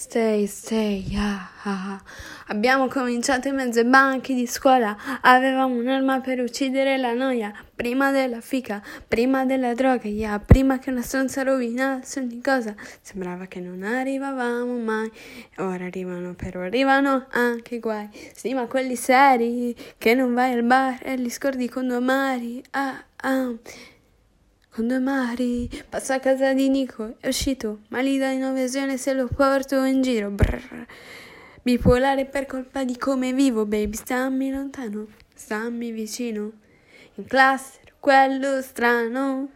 Stay, ah, ah, ah. Abbiamo cominciato in mezzo ai banchi di scuola. Avevamo un'arma per uccidere la noia. Prima della fica, prima della droga, yeah. Prima che una stronza rovinasse ogni cosa. Sembrava che non arrivavamo mai. Ora arrivano, però arrivano anche i guai. Sì, ma quelli seri, che non vai al bar e li scordi i condomari. Ah, ah. Condomari, passo a casa di Nico, è uscito, ma lì dai una visione se lo porto in giro. Brrr. Bipolare per colpa di come vivo, baby, stammi lontano, stammi vicino. In classe quello strano,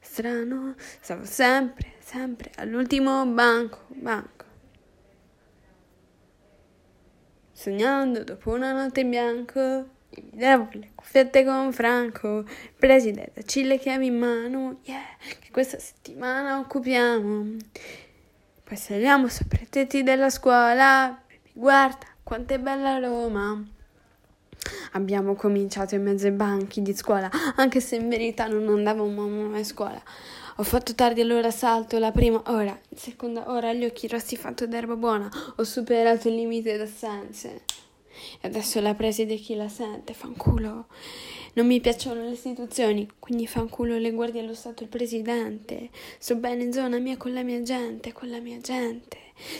stavo sempre all'ultimo banco. Sognando dopo una notte in bianco. Mi devo le cuffiette con Franco Presidente, ci le chiavi in mano, yeah, che questa settimana occupiamo. Poi saliamo sopra i tetti della scuola, baby, guarda quanto è bella Roma. Abbiamo cominciato in mezzo ai banchi di scuola, anche se in verità non andavamo mai a scuola. Ho fatto tardi all'ora salto, la prima ora, la seconda ora, gli occhi rossi fatto d'erba buona. Ho superato il limite d'assenze. E adesso la preside chi la sente, fanculo. Non mi piacciono le istituzioni, quindi fanculo le guardie dello Stato, il presidente. Sto bene in zona mia con la mia gente,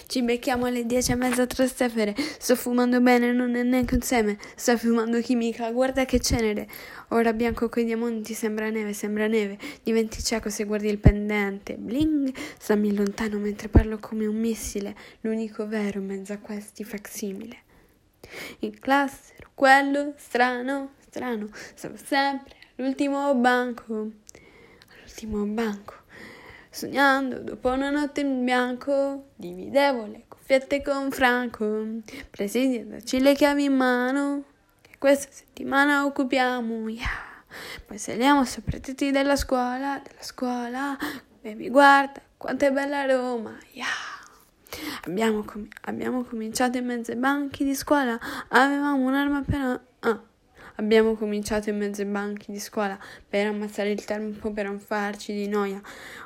Ci becchiamo alle 10:30 tra stefere. Sto fumando bene, non è neanche un seme. Sto fumando chimica, guarda che cenere. Ora bianco coi diamanti, sembra neve. Diventi cieco se guardi il pendente. Bling, stammi lontano mentre parlo come un missile. L'unico vero in mezzo a questi facsimile. In classe quello strano, stavo sempre all'ultimo banco. Sognando dopo una notte in bianco, dividevo le cuffiette con Franco Presidente, ci le chiavi in mano, che questa settimana occupiamo, yeah. Poi saliamo sopra i tetti della scuola, baby guarda quanto è bella Roma, yeah. Abbiamo cominciato in mezzo ai banchi di scuola. Abbiamo cominciato in mezzo ai banchi di scuola per ammazzare il tempo, per non farci di noia.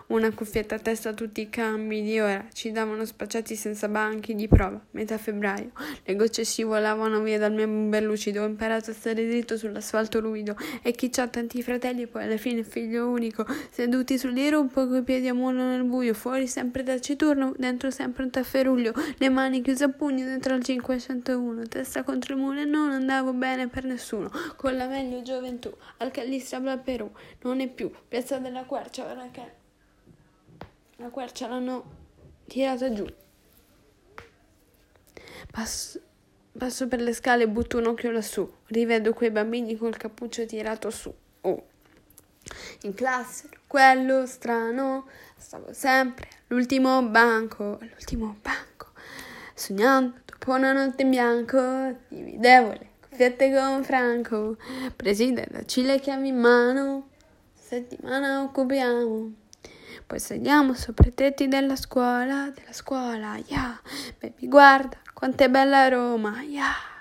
Una cuffietta a testa a tutti i cambi di ora. Ci davano spacciati senza banchi di prova. Metà febbraio. Le gocce scivolavano via dal mio bomber lucido. Ho imparato a stare dritto sull'asfalto ruvido. E chi c'ha tanti fratelli e poi alla fine figlio unico. Seduti sul diruppo coi piedi a muro nel buio. Fuori sempre da Citurno, dentro sempre un tafferuglio. Le mani chiuse a pugno dentro al 501. Testa contro il muro e non andavo bene per nessuno. Con la meglio gioventù, al Callistra Bla Perù, non è più Piazza della Quercia, ora che la Quercia l'hanno tirata giù. Passo per le scale e butto un occhio lassù, rivedo quei bambini col cappuccio tirato su. Oh. In classe quello strano, stavo sempre all'ultimo banco. Sognando dopo una notte in bianco, dividevo Fiette con Franco Presidente, ci le chiavi in mano, settimana occupiamo. Poi saliamo sopra i tetti della scuola, yeah. Baby guarda quanto è bella Roma, yeah.